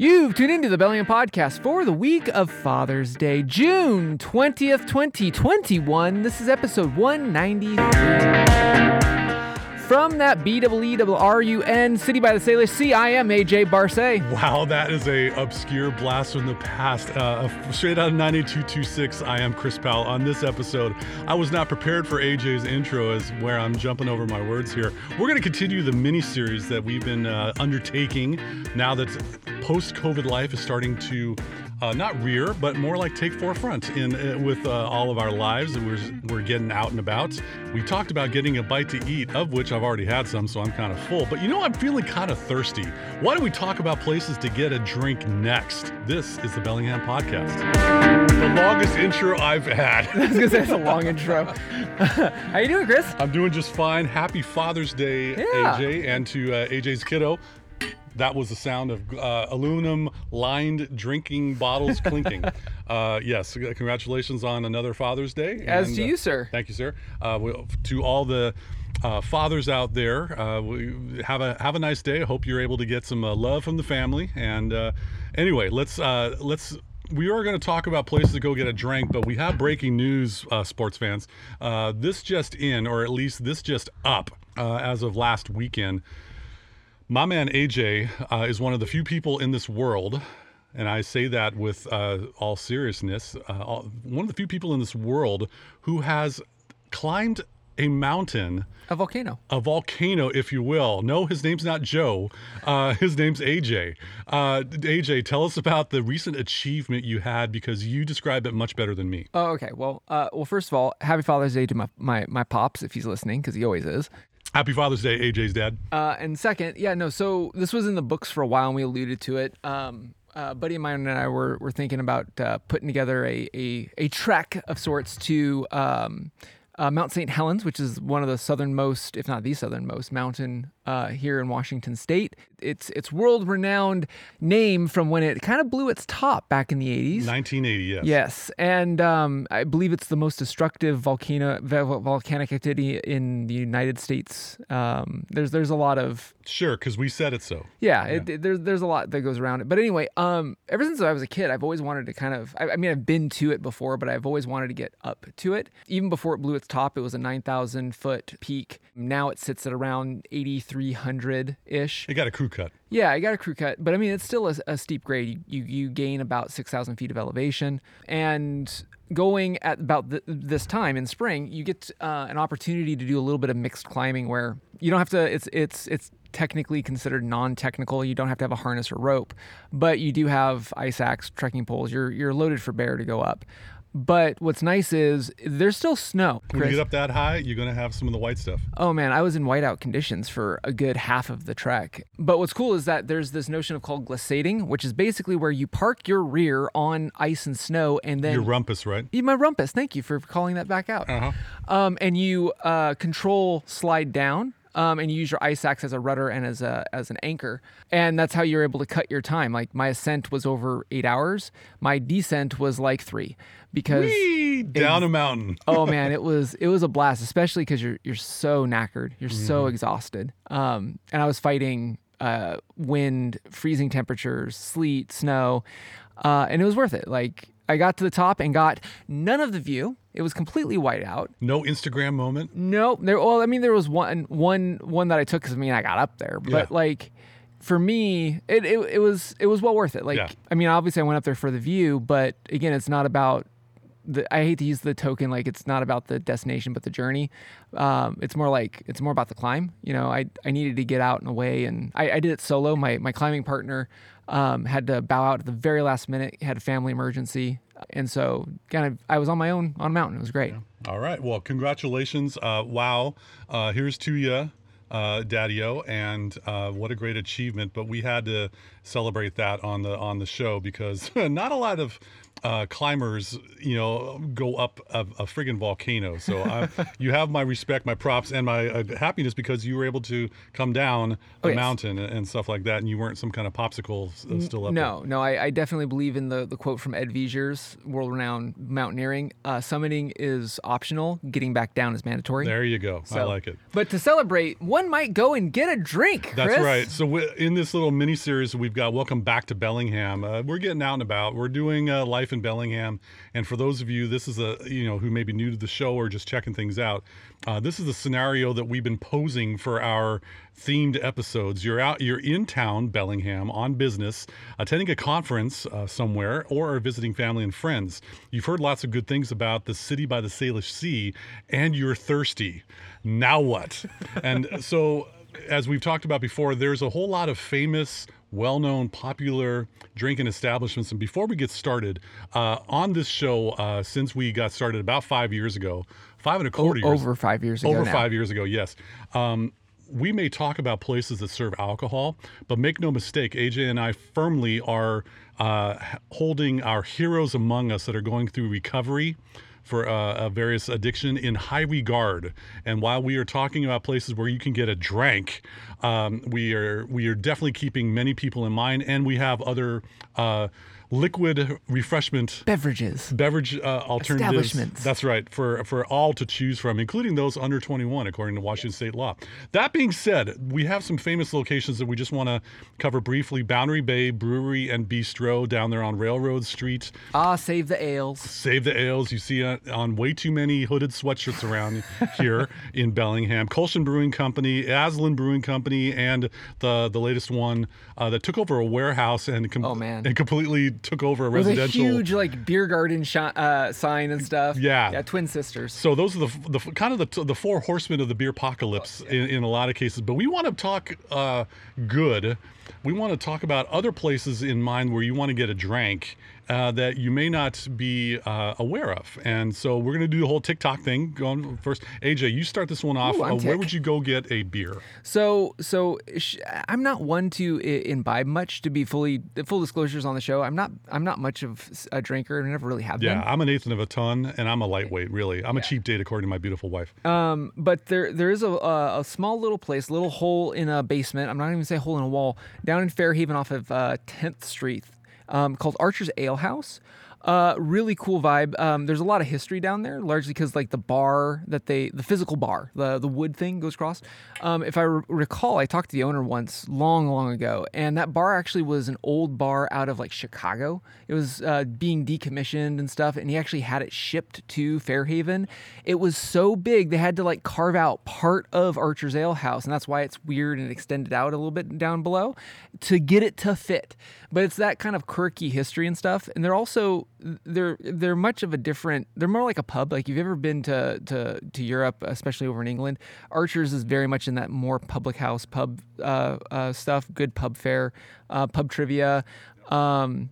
You've tuned into the Bellingham Podcast for the week of Father's Day, June 20th, 2021. This is episode 193. From that BEERUN city by the Salish Sea, I am AJ Barcé. Wow, that is a obscure blast from the past. Straight out of 98226, I am Chris Powell. On this episode, I was not prepared for AJ's intro, as where I'm jumping over my words here. We're going to continue the mini-series that we've been undertaking now that's post-COVID life is starting to not rear, but more like take forefront with all of our lives, and we're getting out and about. We talked about getting a bite to eat, of which I've already had some, so I'm kind of full. But you know, I'm feeling kind of thirsty. Why don't we talk about places to get a drink next? This is the Bellingham Podcast. The longest intro I've had. I was gonna say it's a long intro. How you doing, Chris? I'm doing just fine. Happy Father's Day, AJ, and to AJ's kiddo. That was the sound of aluminum-lined drinking bottles clinking. Yes, congratulations on another Father's Day. As to you, sir. Thank you, sir. To all the fathers out there, have a nice day. I hope you're able to get some love from the family. And anyway, let's. We are going to talk about places to go get a drink, but we have breaking news, sports fans. This just in, or at least this just up, as of last weekend. My man AJ is one of the few people in this world, and I say that with all seriousness, one of the few people in this world who has climbed a mountain. A volcano, if you will. No, his name's not Joe. His name's AJ. AJ, tell us about the recent achievement you had, because you describe it much better than me. Oh, okay. Well, first of all, happy Father's Day to my pops, if he's listening, because he always is. Happy Father's Day, AJ's dad. And second, so this was in the books for a while, and we alluded to it. A buddy of mine and I were thinking about putting together a trek of sorts to Mount St. Helens, which is one of the southernmost, if not the southernmost, mountain here in Washington State. It's world-renowned name from when it kind of blew its top back in the 80s. 1980, yes. Yes, and I believe it's the most destructive volcanic activity in the United States. There's a lot of... Sure, because we said it so. Yeah. There's a lot that goes around it. But anyway, ever since I was a kid, I've always wanted to kind of... I mean, I've been to it before, but I've always wanted to get up to it. Even before it blew its top, it was a 9,000-foot peak. Now it sits at around 8,300-ish. It got a crew cut. Yeah, I got a crew cut. But I mean, it's still a steep grade. You gain about 6,000 feet of elevation. And going at about this time in spring, you get an opportunity to do a little bit of mixed climbing where you don't have to... It's technically considered non-technical. You don't have to have a harness or rope, but you do have ice axe, trekking poles. You're loaded for bear to go up. But what's nice is there's still snow. Chris. When you get up that high, you're going to have some of the white stuff. Oh, man. I was in whiteout conditions for a good half of the trek. But what's cool is that there's this notion called glissading, which is basically where you park your rear on ice and snow and then... Your rumpus, right? My rumpus. Thank you for calling that back out. Uh-huh. And you control slide down. And you use your ice axe as a rudder and as an anchor. And that's how you're able to cut your time. Like, my ascent was over 8 hours. My descent was like 3. Because Whee! Down a mountain. Oh, man, it was a blast, especially because you're so knackered. You're so exhausted. And I was fighting wind, freezing temperatures, sleet, snow. And it was worth it. Like, I got to the top and got none of the view. It was completely white out. No Instagram moment? No. There was one that I took because, I got up there. But, for me, it was well worth it. Obviously, I went up there for the view. But, again, it's not about... I hate to use the token, like, it's not about the destination, but the journey. It's more about the climb. You know, I needed to get out and away, and I did it solo. My climbing partner had to bow out at the very last minute, had a family emergency. And so I was on my own on a mountain. It was great. Yeah. All right. Well, congratulations. Wow. Here's to you, Daddy-o. And what a great achievement. But we had to celebrate that on the show because not a lot of climbers, you know, go up a friggin' volcano. So you have my respect, my props, and my happiness because you were able to come down the mountain and stuff like that, and you weren't some kind of popsicle still up there. No, I definitely believe in the quote from Ed Viesturs, world-renowned mountaineering. Summiting is optional. Getting back down is mandatory. There you go. So, I like it. But to celebrate, one might go and get a drink, Chris. That's right. So in this little mini-series, we've got Welcome Back to Bellingham. We're getting out and about. We're doing Life in Bellingham, and for those of you, this is who may be new to the show or just checking things out, this is the scenario that we've been posing for our themed episodes. You're in town, Bellingham, on business, attending a conference somewhere, or are visiting family and friends. You've heard lots of good things about the city by the Salish Sea, and you're thirsty. Now what? And so, as we've talked about before, there's a whole lot of famous, well-known, popular drinking establishments. And before we get started, on this show, since we got started about 5 years ago, 5 and a quarter years. Over 5 years ago. Yes. We may talk about places that serve alcohol, but make no mistake, AJ and I firmly are holding our heroes among us that are going through recovery for various addiction in high regard. And while we are talking about places where you can get a drink, we are definitely keeping many people in mind, and we have other liquid refreshment beverage alternatives. Establishments. That's right, for all to choose from, including those under 21, according to Washington state law. That being said, we have some famous locations that we just want to cover briefly. Boundary Bay Brewery and Bistro down there on Railroad Street. Save the ales. Save the ales. You see on way too many hooded sweatshirts around here in Bellingham. Kulshan Brewing Company, Aslan Brewing Company, and the latest one that took over a warehouse and completely took over a residential. With a huge beer garden sign and stuff. Yeah, Twin Sisters. So those are the kind of the four horsemen of the beer apocalypse in a lot of cases. But we want to talk good. We want to talk about other places in mind where you want to get a drink that you may not be aware of. And so we're going to do the whole TikTok thing. Going first, AJ, you start this one off. Ooh, where would you go get a beer? So I'm not one to imbibe much. To be full disclosures on the show, I'm not much of a drinker. I never really have been. Yeah, I'm an eighth of a ton, and I'm a lightweight. Really, I'm a cheap date according to my beautiful wife. But there is a small little place, little hole in a basement. I'm not even gonna say hole in a wall. Down in Fairhaven off of 10th Street, called Archer's Ale House. Really cool vibe. There's a lot of history down there, largely because the bar that the physical bar, the wood thing goes across. If I recall, I talked to the owner once, long ago, and that bar actually was an old bar out of Chicago. It was being decommissioned and stuff, and he actually had it shipped to Fairhaven. It was so big they had to carve out part of Archer's Ale House, and that's why it's weird and extended out a little bit down below to get it to fit. But it's that kind of quirky history and stuff, and they're also they're much of a different. They're more like a pub. Like, if you've ever been to Europe, especially over in England, Archer's is very much in that more public house pub stuff. Good pub fare, pub trivia, and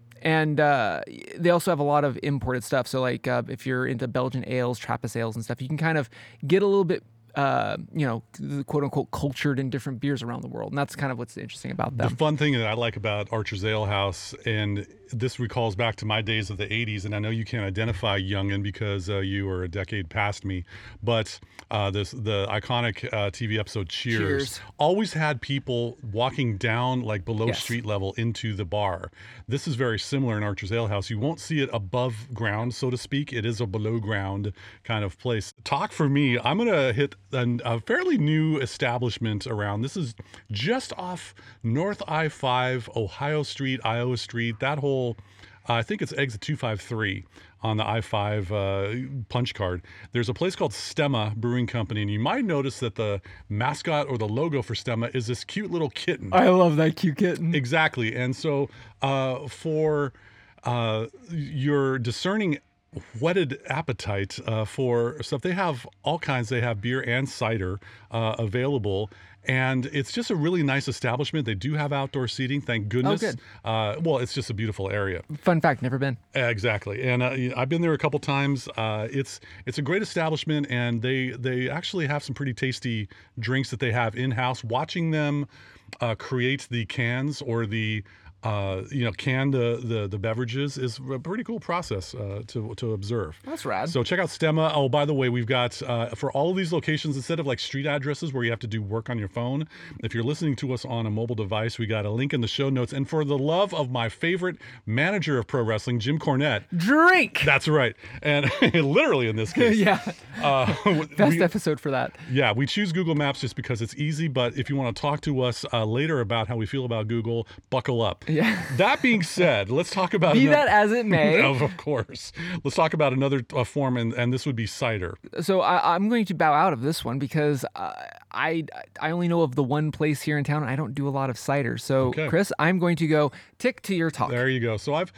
they also have a lot of imported stuff. So if you're into Belgian ales, Trappist ales, and stuff, you can kind of get a little bit. Quote unquote, cultured in different beers around the world. And that's kind of what's interesting about them. The fun thing that I like about Archer's Ale House, and this recalls back to my days of the 80s, and I know you can't identify, youngin', because you are a decade past me, but the iconic TV episode Cheers always had people walking down below street level into the bar. This is very similar in Archer's Ale House. You won't see it above ground, so to speak. It is a below ground kind of place. Talk for me. I'm going to hit a fairly new establishment around. This is just off North I-5, Ohio Street, Iowa Street, that whole, I think it's exit 253 on the I-5 punch card. There's a place called Stemma Brewing Company, and you might notice that the mascot or the logo for Stemma is this cute little kitten. I love that cute kitten. Exactly. And so for your discerning whetted appetite for stuff. They have all kinds. They have beer and cider available, and it's just a really nice establishment. They do have outdoor seating, thank goodness. Oh, good. Well, it's just a beautiful area. Fun fact, never been. Exactly, and I've been there a couple times. It's a great establishment, and they actually have some pretty tasty drinks that they have in-house. Watching them create the cans or the can the beverages is a pretty cool process to observe. That's rad. So check out Stemma. Oh, by the way, we've got for all of these locations, instead of like street addresses where you have to do work on your phone, if you're listening to us on a mobile device, we got a link in the show notes. And for the love of my favorite manager of pro wrestling, Jim Cornette, drink. That's right. And literally in this case. Yeah. Best episode for that. Yeah, we choose Google Maps just because it's easy. But if you want to talk to us later about how we feel about Google, buckle up. Yeah. That being said, let's talk about... that as it may. Of course. Let's talk about another form, and this would be cider. So I'm going to bow out of this one because I only know of the one place here in town, and I don't do a lot of cider. So, okay. Chris, I'm going to go tick to your talk. There you go. So I've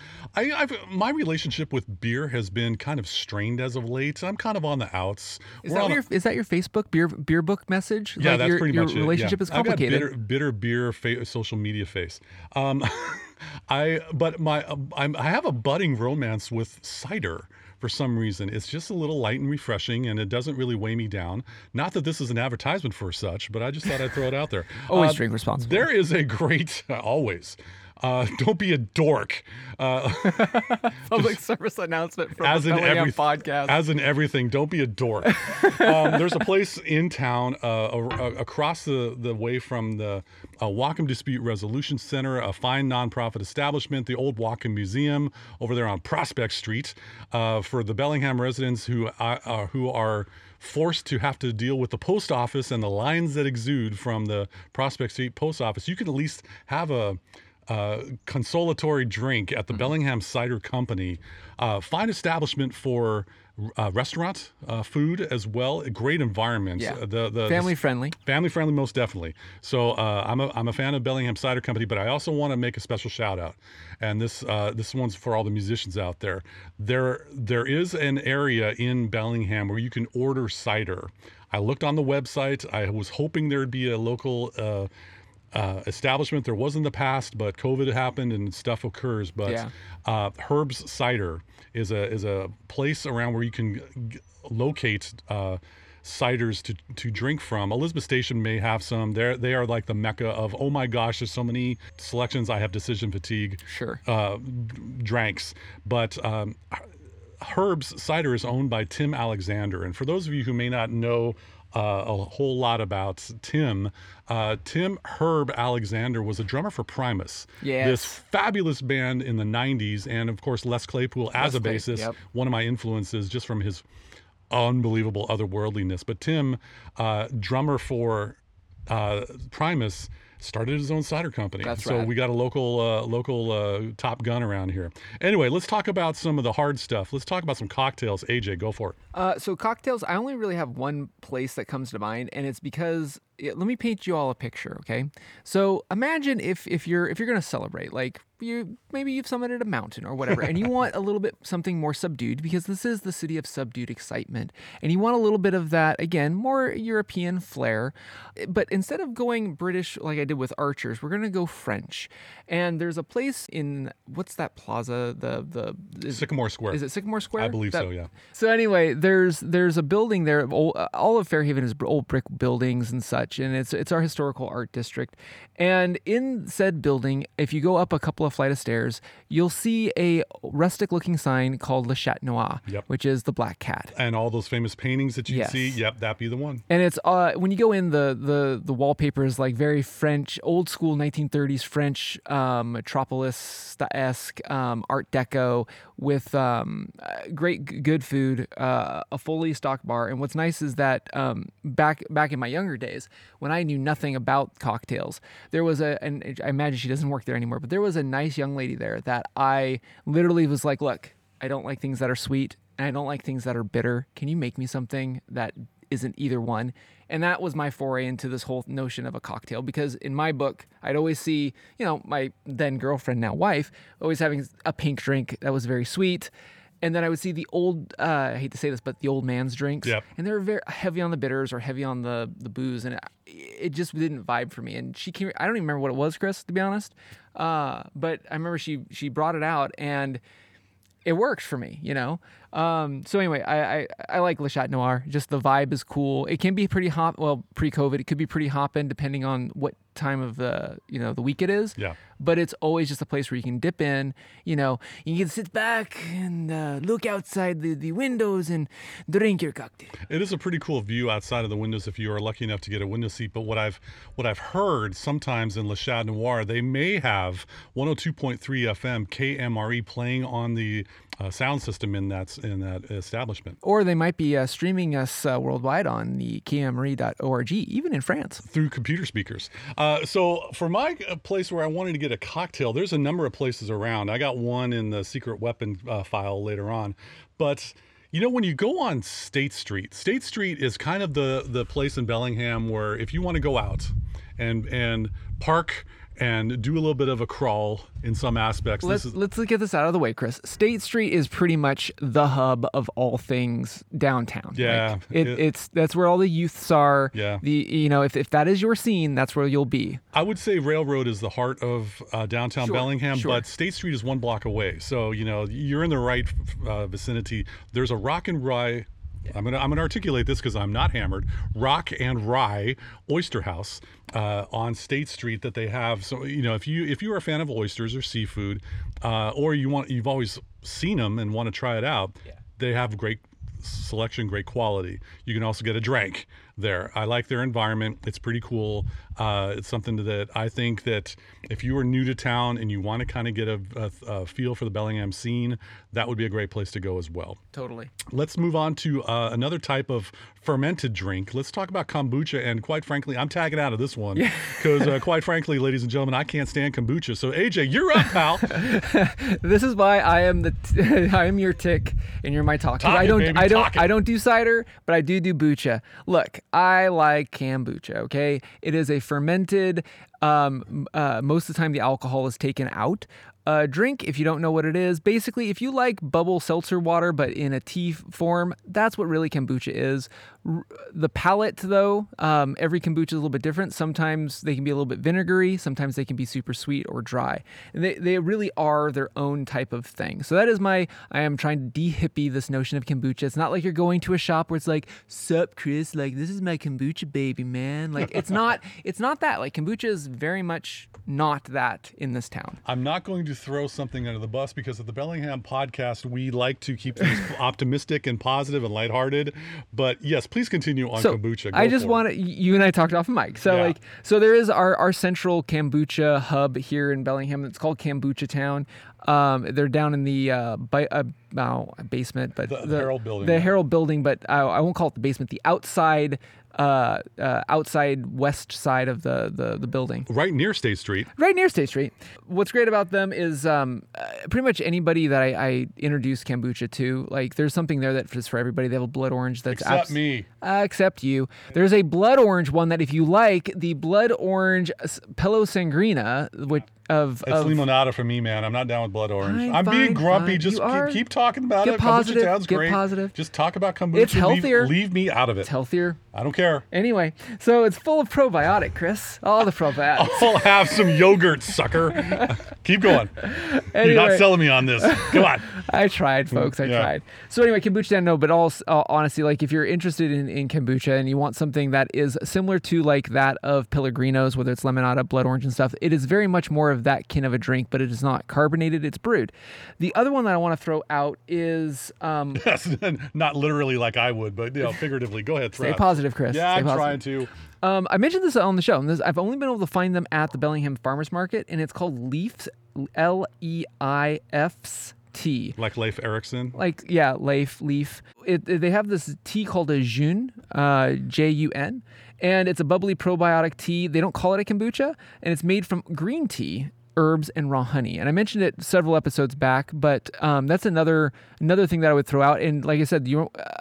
my relationship with beer has been kind of strained as of late. I'm kind of on the outs. Is that your Facebook beer book message? Yeah, like that's pretty much it. Your relationship is complicated. I've got bitter beer social media face. I have a budding romance with cider for some reason. It's just a little light and refreshing, and it doesn't really weigh me down. Not that this is an advertisement for such, but I just thought I'd throw it out there. Always drink responsibly. There is a great always. Don't be a dork. Public service announcement from the Bellingham podcast. As in everything, don't be a dork. There's a place in town across the way from the Whatcom Dispute Resolution Center, a fine nonprofit establishment, the old Whatcom Museum over there on Prospect Street, for the Bellingham residents who are forced to have to deal with the post office and the lines that exude from the Prospect Street post office. You can at least have a consolatory drink at the Bellingham Cider Company. Fine establishment for restaurant food as well. A great environment. Yeah. Family friendly. Family friendly, most definitely. So I'm a fan of Bellingham Cider Company, but I also want to make a special shout out. And this one's for all the musicians out there. There is an area in Bellingham where you can order cider. I looked on the website. I was hoping there'd be a local establishment. There was in the past, but COVID happened and stuff occurs. But Herb's Cider is a place around where you can locate ciders to drink from. Elizabeth Station may have some. They are like the mecca of, oh my gosh, there's so many selections. I have decision fatigue. Sure. Drinks, but Herb's Cider is owned by Tim Alexander, and for those of you who may not know a whole lot about Tim. Tim Herb Alexander was a drummer for Primus, this fabulous band in the 90s, and of course Les Claypool as a bassist, one of my influences just from his unbelievable otherworldliness. But Tim, drummer for Primus, started his own cider company. That's so right. We got a local top gun around here. Anyway, let's talk about some of the hard stuff. Let's talk about some cocktails. AJ, go for it. So cocktails, I only really have one place that comes to mind, and it's because let me paint you all a picture, okay? So imagine if you're going to celebrate, like you've summited a mountain or whatever, and you want a little bit something more subdued because this is the city of subdued excitement, and you want a little bit of that, again, more European flair. But instead of going British like I did with Archer's, we're going to go French. And there's a place in, what's that plaza? Sycamore Square. Is it Sycamore Square? I believe so, yeah. So anyway, there's a building there. All of Fairhaven is old brick buildings and such. And it's our historical art district. And in said building, if you go up a couple of flight of stairs, you'll see a rustic-looking sign called Le Chat Noir, which is the Black Cat. And all those famous paintings that you see, that'd be the one. And it's when you go in, the wallpaper is like very French, old-school 1930s French metropolis-esque Art Deco with great good food, a fully stocked bar. And what's nice is that back in my younger days, when I knew nothing about cocktails, there was and I imagine she doesn't work there anymore, but there was a nice young lady there that I literally was like, look, I don't like things that are sweet and I don't like things that are bitter. Can you make me something that isn't either one? And that was my foray into this whole notion of a cocktail, because in my book, I'd always see, my then girlfriend, now wife, always having a pink drink that was very sweet. And then I would see the old, I hate to say this, but the old man's drinks. Yep. And they were very heavy on the bitters or heavy on the booze. And it just didn't vibe for me. And she came, I don't even remember what it was, Chris, to be honest. But I remember she brought it out and it worked for me, So anyway, I like Le Chat Noir. Just the vibe is cool. It can be pretty hop. Well, pre-COVID, it could be pretty hoppin' depending on what time of the, you know, the week it is. Yeah. But it's always just a place where you can dip in, you know, you can sit back and look outside the windows and drink your cocktail. It is a pretty cool view outside of the windows if you are lucky enough to get a window seat. But what I've heard sometimes in Le Chat Noir, they may have 102.3 FM KMRE playing on the sound system in that establishment. Or they might be streaming us worldwide on the KMRE.org, even in France. Through computer speakers. So for my place where I wanted to get a cocktail, there's a number of places around. I got one in the secret weapon file later on. But you know, when you go on State Street is kind of the place in Bellingham where if you want to go out and park and do a little bit of a crawl in some aspects. Let's get this out of the way, Chris. State Street is pretty much the hub of all things downtown. Yeah. Like it's that's where all the youths are. Yeah. If that is your scene, that's where you'll be. I would say Railroad is the heart of downtown Bellingham, but State Street is one block away. So, you know, you're in the right vicinity. There's a Rock and Rye. I'm gonna articulate this because I'm not hammered. Rock and Rye Oyster House on State Street that they have. So you know, if you are a fan of oysters or seafood, or you've always seen them and want to try it out, yeah. They have great selection, great quality. You can also get a drink there. I like their environment. It's pretty cool. It's something that I think that if you are new to town and you want to kind of get a feel for the Bellingham scene, that would be a great place to go as well. Totally. Let's move on to another type of fermented drink. Let's talk about kombucha. And quite frankly, I'm tagging out of this one because quite frankly, ladies and gentlemen, I can't stand kombucha. So AJ, you're up, pal. This is why I am I am your tick and you're my talk. I don't do cider, but I do bucha. Look, I like kombucha, okay? It is a fermented, most of the time the alcohol is taken out. Drink, if you don't know what it is, basically if you like bubble seltzer water but in a tea form, that's what really kombucha is. The palate though, every kombucha is a little bit different. Sometimes they can be a little bit vinegary, sometimes they can be super sweet or dry. And they really are their own type of thing. So that is I am trying to de-hippie this notion of kombucha. It's not like you're going to a shop where it's like, sup Chris, like this is my kombucha baby, man. Like it's not that. Like kombucha is very much not that in this town. I'm not going to throw something under the bus because at the Bellingham podcast, we like to keep things optimistic and positive and lighthearted. But yes, please continue on kombucha. You and I talked off the mic. So yeah. There is our central kombucha hub here in Bellingham. It's called Kombucha Town. They're down in the basement, but the Herald building. The Herald building, but I won't call it the basement. The outside west side of the building. Right near State Street. What's great about them is pretty much anybody that I introduce kombucha to, like there's something there that is for everybody. They have a blood orange that's... Except me. Except you. There's a blood orange one that if you like, the blood orange Pelo Sangrina, which... It's limonada for me, man. I'm not down with blood orange. I'm being grumpy. Fine. Just keep talking about it. Kombucha Town's great. Positive. Just talk about kombucha. It's healthier. Leave me out of it. It's healthier. I don't care. Anyway, so it's full of probiotic, Chris. All the probiotics. I'll have some yogurt, sucker. Keep going. Anyway, you're not selling me on this. Come on. I tried, folks. I tried. So anyway, kombucha Town, no, but also, honestly, like if you're interested in kombucha and you want something that is similar to like that of Pellegrino's, whether it's limonada, blood orange and stuff, it is very much more of that kin of a drink, but it is not carbonated, it's brewed. The other one that I want to throw out is yes, not literally like I would, but you know, figuratively. Go ahead, stay positive, Chris. Yeah, I'm trying to. I mentioned this on the show, and I've only been able to find them at the Bellingham Farmers Market, and it's called Leif's, Leif's Tea. Like Leif Erikson? Like, yeah, Leif. They have this tea called a Jun, Jun. And it's a bubbly probiotic tea. They don't call it a kombucha, and it's made from green tea, herbs, and raw honey. And I mentioned it several episodes back, but that's another thing that I would throw out. And like I said,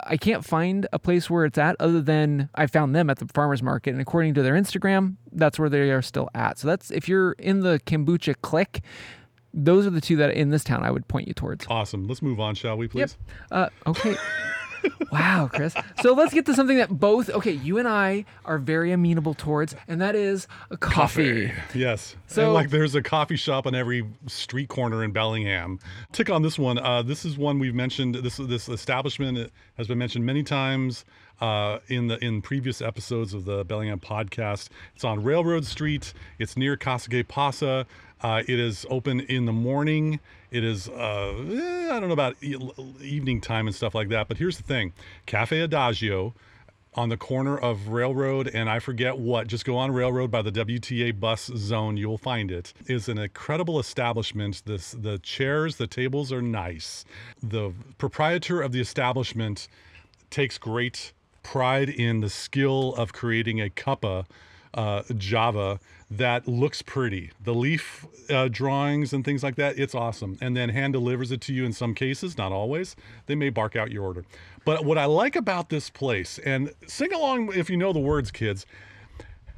I can't find a place where it's at other than I found them at the farmer's market. And according to their Instagram, that's where they are still at. So that's if you're in the kombucha clique, those are the two that in this town I would point you towards. Awesome. Let's move on, shall we, please? Yep. Okay. Wow, Chris. So let's get to something that you and I are very amenable towards, and that is a coffee. Yes. So and like there's a coffee shop on every street corner in Bellingham. Tick on this one. This is one we've mentioned. This establishment has been mentioned many times. in previous episodes of the Bellingham podcast. It's on Railroad Street. It's near Casa Gay Pasa. It is open in the morning. It is, I don't know about evening time and stuff like that, but here's the thing. Caffe Adagio on the corner of Railroad and I forget what, just go on Railroad by the WTA bus zone, you'll find it. It's an incredible establishment. The chairs, the tables are nice. The proprietor of the establishment takes great pride in the skill of creating a cuppa, Java, that looks pretty. The leaf drawings and things like that, it's awesome. And then hand delivers it to you in some cases, not always. They may bark out your order. But what I like about this place, and sing along if you know the words, kids,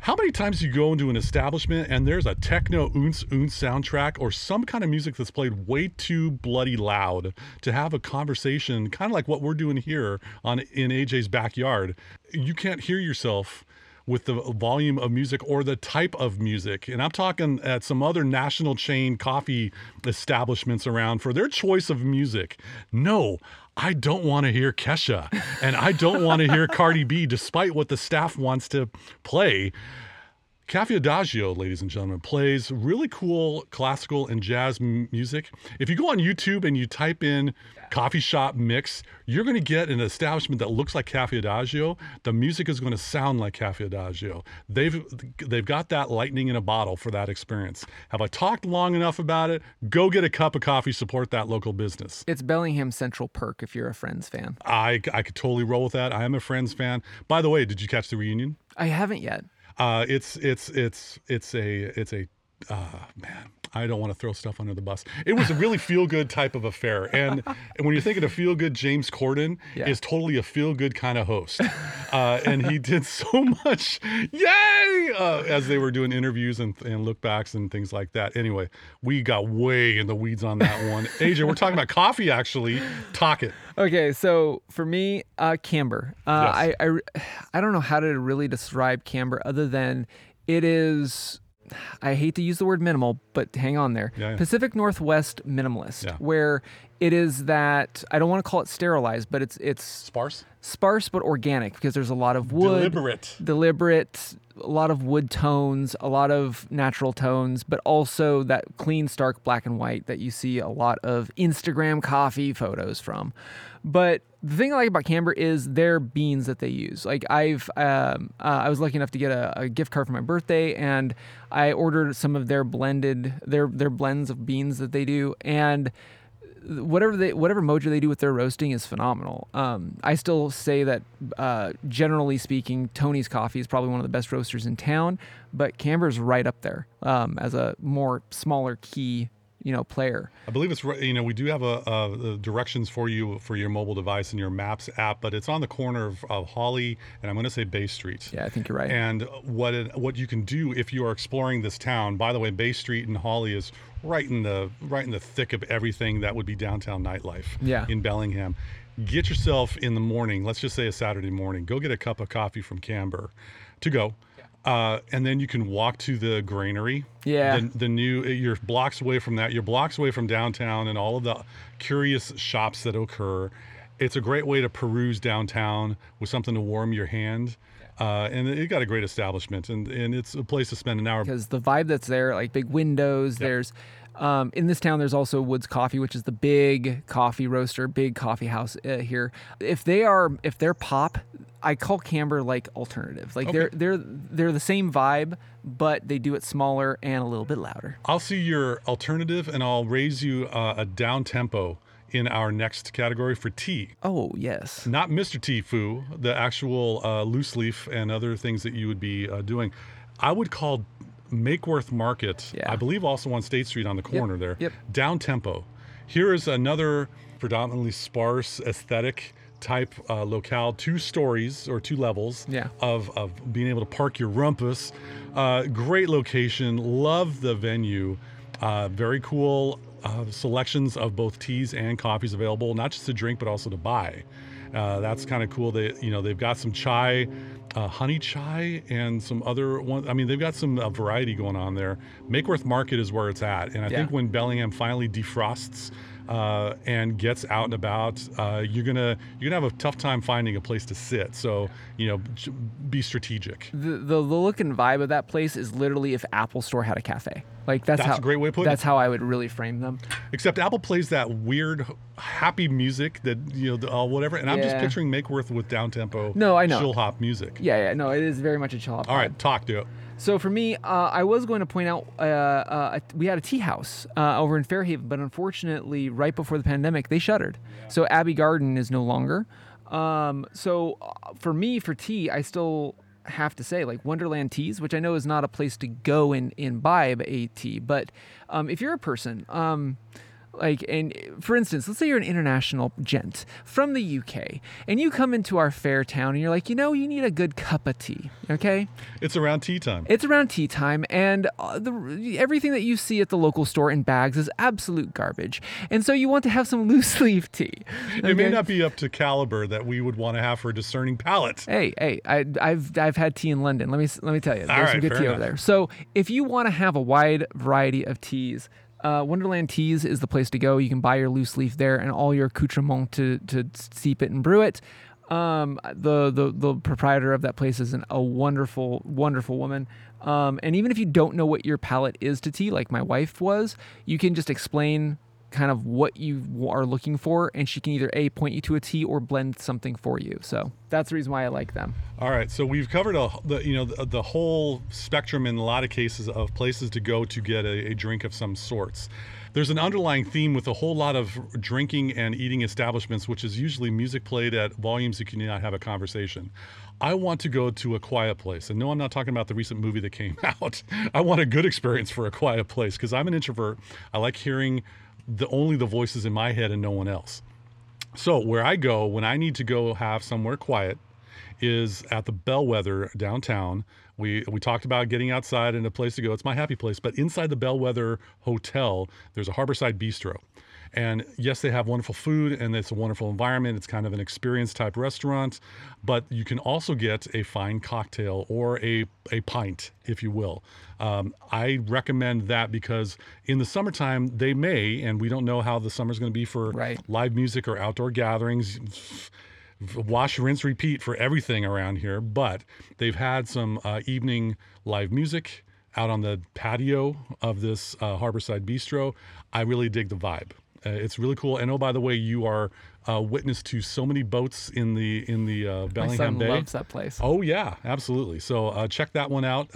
how many times you go into an establishment and there's a techno oonce soundtrack or some kind of music that's played way too bloody loud to have a conversation, kind of like what we're doing here in AJ's backyard. You can't hear yourself with the volume of music or the type of music. And I'm talking at some other national chain coffee establishments around for their choice of music. No, I don't want to hear Kesha and I don't want to hear Cardi B, despite what the staff wants to play. Caffe Adagio, ladies and gentlemen, plays really cool classical and jazz music. If you go on YouTube and you type in coffee shop mix, you're going to get an establishment that looks like Caffe Adagio. The music is going to sound like Caffe Adagio. They've got that lightning in a bottle for that experience. Have I talked long enough about it? Go get a cup of coffee, support that local business. It's Bellingham Central Perk if you're a Friends fan. I could totally roll with that. I am a Friends fan. By the way, did you catch the reunion? I haven't yet. Man, I don't want to throw stuff under the bus. It was a really feel-good type of affair. And when you're thinking of feel-good, James Corden is totally a feel-good kind of host. And he did so much, yay, as they were doing interviews and look-backs and things like that. Anyway, we got way in the weeds on that one. AJ, we're talking about coffee, actually. Talk it. Okay, so for me, Camber. Yes. I don't know how to really describe Camber other than it is... I hate to use the word minimal, but hang on there. Yeah, yeah. Pacific Northwest minimalist, where it is that, I don't want to call it sterilized, but it's sparse, but organic because there's a lot of wood, deliberate, a lot of wood tones, a lot of natural tones, but also that clean, stark black and white that you see a lot of Instagram coffee photos from. But the thing I like about Camber is their beans that they use. Like I was lucky enough to get a gift card for my birthday, and I ordered some of their blends of beans that they do, and whatever mojo they do with their roasting is phenomenal. I still say that, generally speaking, Tony's Coffee is probably one of the best roasters in town, but Camber's right up there as a more smaller key, player. I believe it's right. We do have a directions for you for your mobile device and your Maps app, but it's on the corner of Holly and I'm going to say Bay Street. Yeah, I think you're right. And what you can do if you are exploring this town, by the way, Bay Street and Holly is right in the thick of everything that would be downtown nightlife in Bellingham. Get yourself in the morning, let's just say a Saturday morning, go get a cup of coffee from Camber to go. And then you can walk to the granary. Yeah. You're blocks away from that. You're blocks away from downtown and all of the curious shops that occur. It's a great way to peruse downtown with something to warm your hand. And it got a great establishment, and it's a place to spend an hour. Because the vibe that's there, like big windows, there's... in this town, there's also Woods Coffee, which is the big coffee roaster, big coffee house here. If they're pop, I call Camber like alternative. Like they're the same vibe, but they do it smaller and a little bit louder. I'll see your alternative, and I'll raise you a down tempo in our next category for tea. Oh, yes. Not Mr. Tea Foo, the actual loose leaf and other things that you would be doing. I would call Makeworth Market, I believe also on State Street on the corner down tempo. Here is another predominantly sparse aesthetic type locale, 2 stories or 2 levels of being able to park your rumpus. Great location, love the venue, very cool selections of both teas and coffees available, not just to drink but also to buy. That's kind of cool. They, they've got some chai, honey chai, and some other ones. I mean, they've got some variety going on there. Makeworth Market is where it's at, and I think when Bellingham finally defrosts and gets out and about, you're gonna have a tough time finding a place to sit. So, you know, be strategic. The look and vibe of that place is literally if Apple Store had a cafe. Like that's a great way to put it. That's how I would really frame them. Except Apple plays that weird happy music that, you know, whatever. And I'm just picturing Makeworth with downtempo. No, I know. Chill hop music. Yeah. No, it is very much a chill hop. All right, talk to it. So for me, I was going to point out we had a tea house over in Fairhaven, but unfortunately, right before the pandemic, they shuttered. Yeah. So Abbey Garden is no longer. So for me, for tea, I still have to say, like, Wonderland Teas, which I know is not a place to go and imbibe a tea, but if you're a person... and for instance, let's say you're an international gent from the UK and you come into our fair town and you're like, you know, you need a good cup of tea. Okay. It's around tea time. And everything that you see at the local store in bags is absolute garbage. And so you want to have some loose leaf tea. Okay? It may not be up to caliber that we would want to have for a discerning palate. Hey, I've had tea in London. Let me tell you, there's some good tea over there. So if you want to have a wide variety of teas, Wonderland Teas is the place to go. You can buy your loose leaf there and all your accoutrement to steep it and brew it. The proprietor of that place is a wonderful, wonderful woman. And even if you don't know what your palate is to tea, like my wife was, you can just explain kind of what you are looking for, and she can either A, point you to a tea or blend something for you. So that's the reason why I like them. All right, so we've covered the whole spectrum in a lot of cases of places to go to get a drink of some sorts. There's an underlying theme with a whole lot of drinking and eating establishments, which is usually music played at volumes you cannot have a conversation. I want to go to a quiet place. And no, I'm not talking about the recent movie that came out. I want a good experience for a quiet place because I'm an introvert. I like hearing only the voices in my head and no one else. So where I go when I need to go have somewhere quiet is at the Bellwether downtown. We talked about getting outside and a place to go. It's my happy place. But inside the Bellwether Hotel, there's a Harborside Bistro. And yes, they have wonderful food and it's a wonderful environment. It's kind of an experience type restaurant, but you can also get a fine cocktail or a pint, if you will. I recommend that because in the summertime they may, and we don't know how the summer's going to be for live music or outdoor gatherings, wash, rinse, repeat for everything around here. But they've had some evening live music out on the patio of this Harborside Bistro. I really dig the vibe. It's really cool. And oh, by the way, you are witness to so many boats in the Bellingham Bay. My son loves that place. Oh yeah, absolutely. So check that one out.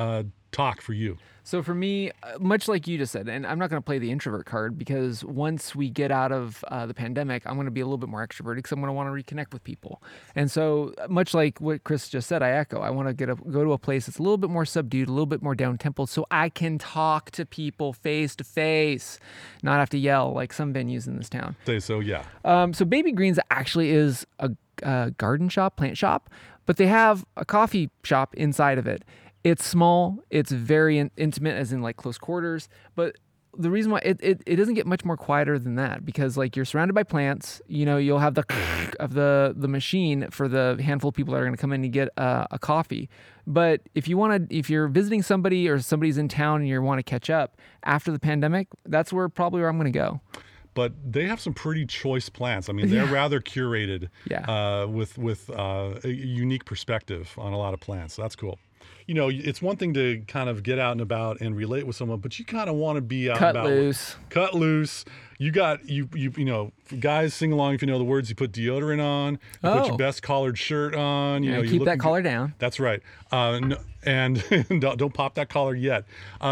Talk for you. So for me, much like you just said, and I'm not going to play the introvert card because once we get out of the pandemic, I'm going to be a little bit more extroverted because I'm going to want to reconnect with people. And so much like what Chris just said, I echo. I want to go to a place that's a little bit more subdued, a little bit more down-tempo so I can talk to people face to face, not have to yell like some venues in this town. Say so, yeah. So Baby Greens actually is a garden shop, plant shop, but they have a coffee shop inside of it. It's small, it's very intimate, as in like close quarters, but the reason why it doesn't get much more quieter than that, because like you're surrounded by plants, you know, you'll have the of the machine for the handful of people that are going to come in and get a coffee. But if you're visiting somebody or somebody's in town and you want to catch up after the pandemic, that's probably where I'm going to go. But they have some pretty choice plants. I mean, they're rather curated with a unique perspective on a lot of plants. So that's cool. You know, it's one thing to kind of get out and about and relate with someone, but you kind of want to be out and about. Cut loose. You got, you know, guys, sing along if you know the words. You put deodorant on. Put your best collared shirt on. You know, keep that collar down. That's right. And don't pop that collar yet.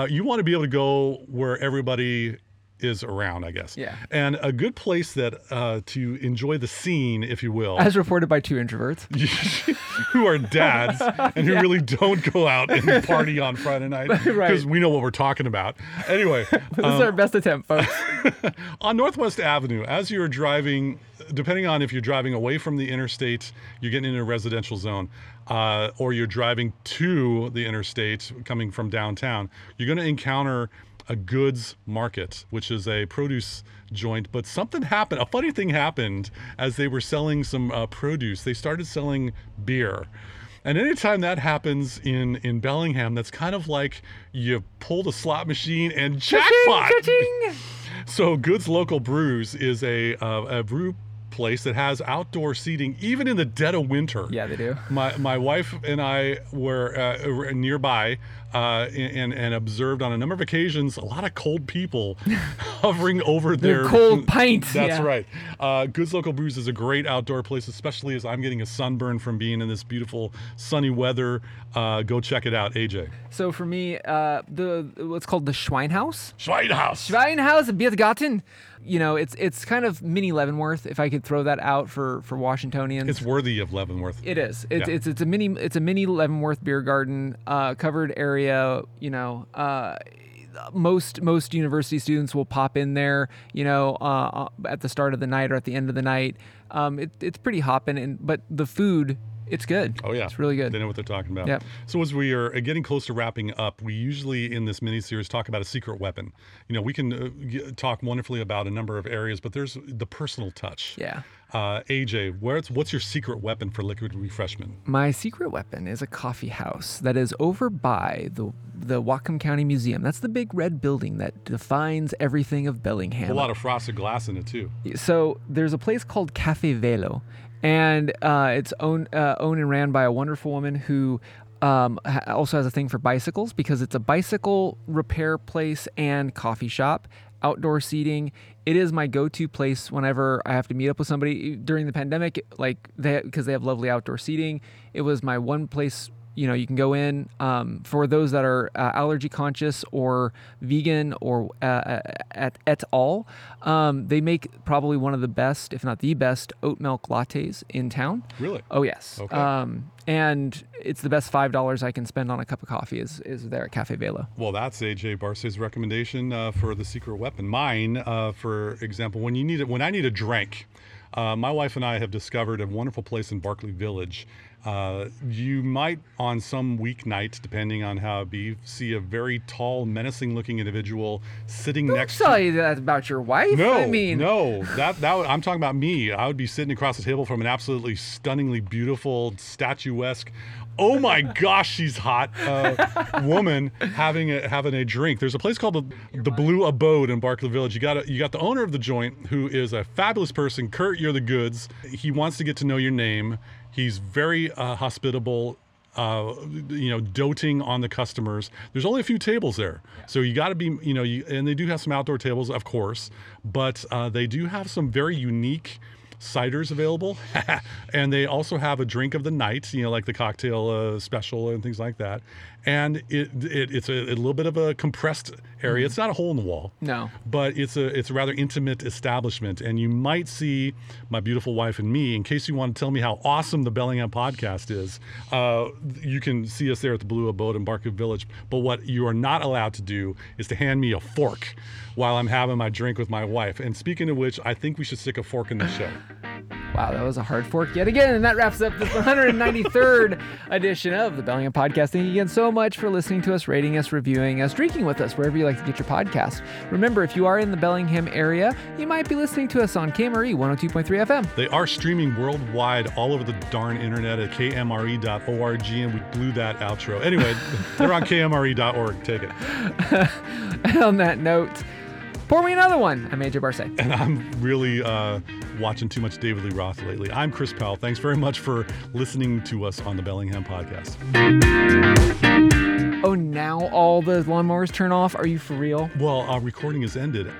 You want to be able to go where everybody is around, I guess. Yeah. And a good place that to enjoy the scene, if you will. As reported by two introverts. Who are dads and who really don't go out and party on Friday night. Because we know what we're talking about. Anyway. This is our best attempt, folks. On Northwest Avenue, as you're driving, depending on if you're driving away from the interstate, you're getting into a residential zone, or you're driving to the interstate coming from downtown, you're going to encounter a Goods Market, which is a produce joint, but something happened. A funny thing happened as they were selling some produce. They started selling beer. And anytime that happens in Bellingham, that's kind of like you pull the slot machine and jackpot. Cha-ching, cha-ching. So Goods Local Brews is a brew place that has outdoor seating even in the dead of winter. Yeah, they do. My wife and I were nearby and observed on a number of occasions a lot of cold people hovering over their cold pints. That's right. Goods Local Brews is a great outdoor place, especially as I'm getting a sunburn from being in this beautiful sunny weather. Go check it out, AJ. So for me, what's called the Schweinhaus. Schweinhaus Biergarten. You know, it's kind of mini Leavenworth, if I could throw that out for Washingtonians. It's worthy of Leavenworth. It is. It's a mini Leavenworth beer garden, covered area. You know, most university students will pop in there. You know, at the start of the night or at the end of the night. It's pretty hopping, but the food. It's good. Oh, yeah. It's really good. They know what they're talking about. Yep. So as we are getting close to wrapping up, we usually in this mini-series talk about a secret weapon. You know, we can talk wonderfully about a number of areas, but there's the personal touch. Yeah. AJ, what's your secret weapon for liquid refreshment? My secret weapon is a coffee house that is over by the Whatcom County Museum. That's the big red building that defines everything of Bellingham. A lot of frosted glass in it, too. So there's a place called Cafe Velo. And it's owned and ran by a wonderful woman who also has a thing for bicycles, because it's a bicycle repair place and coffee shop, outdoor seating. It is my go-to place whenever I have to meet up with somebody during the pandemic, because they have lovely outdoor seating. It was my one place. You know, you can go in for those that are allergy conscious or vegan or et al. They make probably one of the best, if not the best, oat milk lattes in town. Really? Oh, yes. Okay. And it's the best $5 I can spend on a cup of coffee is there at Cafe Velo. Well, that's AJ Barce's recommendation for the secret weapon. Mine, for example, when I need a drink. My wife and I have discovered a wonderful place in Barkley Village. You might, on some weeknights, depending on how it be, see a very tall, menacing-looking individual sitting next to... Don't tell you that about your wife. No, I mean... No, I'm talking about me. I would be sitting across the table from an absolutely stunningly beautiful, statuesque, oh my gosh, she's hot, woman having a drink. There's a place called the Blue Abode in Barkley Village. You got the owner of the joint, who is a fabulous person. Kurt, you're the goods. He wants to get to know your name. He's very hospitable, doting on the customers. There's only a few tables there. Yeah. So you got to be, and they do have some outdoor tables, of course, but they do have some very unique ciders available. And they also have a drink of the night, like the cocktail special and things like that. And it's a little bit of a compressed area. Mm-hmm. It's not a hole in the wall. No. But it's a rather intimate establishment. And you might see my beautiful wife and me, in case you want to tell me how awesome the Bellingham podcast is, you can see us there at the Blue Abode in Barker Village. But what you are not allowed to do is to hand me a fork while I'm having my drink with my wife. And speaking of which, I think we should stick a fork in the show. Wow, that was a hard fork yet again. And that wraps up this 193rd edition of the Bellingham Podcast. Thank you again so much for listening to us, rating us, reviewing us, drinking with us, wherever you like to get your podcast. Remember, if you are in the Bellingham area, you might be listening to us on KMRE 102.3 FM. They are streaming worldwide all over the darn internet at kmre.org, and we blew that outro. Anyway, they're on kmre.org. Take it. And on that note, pour me another one. I'm AJ Barce. And I'm really watching too much David Lee Roth lately. I'm Chris Powell. Thanks very much for listening to us on the Bellingham Podcast. Oh, now all the lawnmowers turn off? Are you for real? Well, our recording has ended.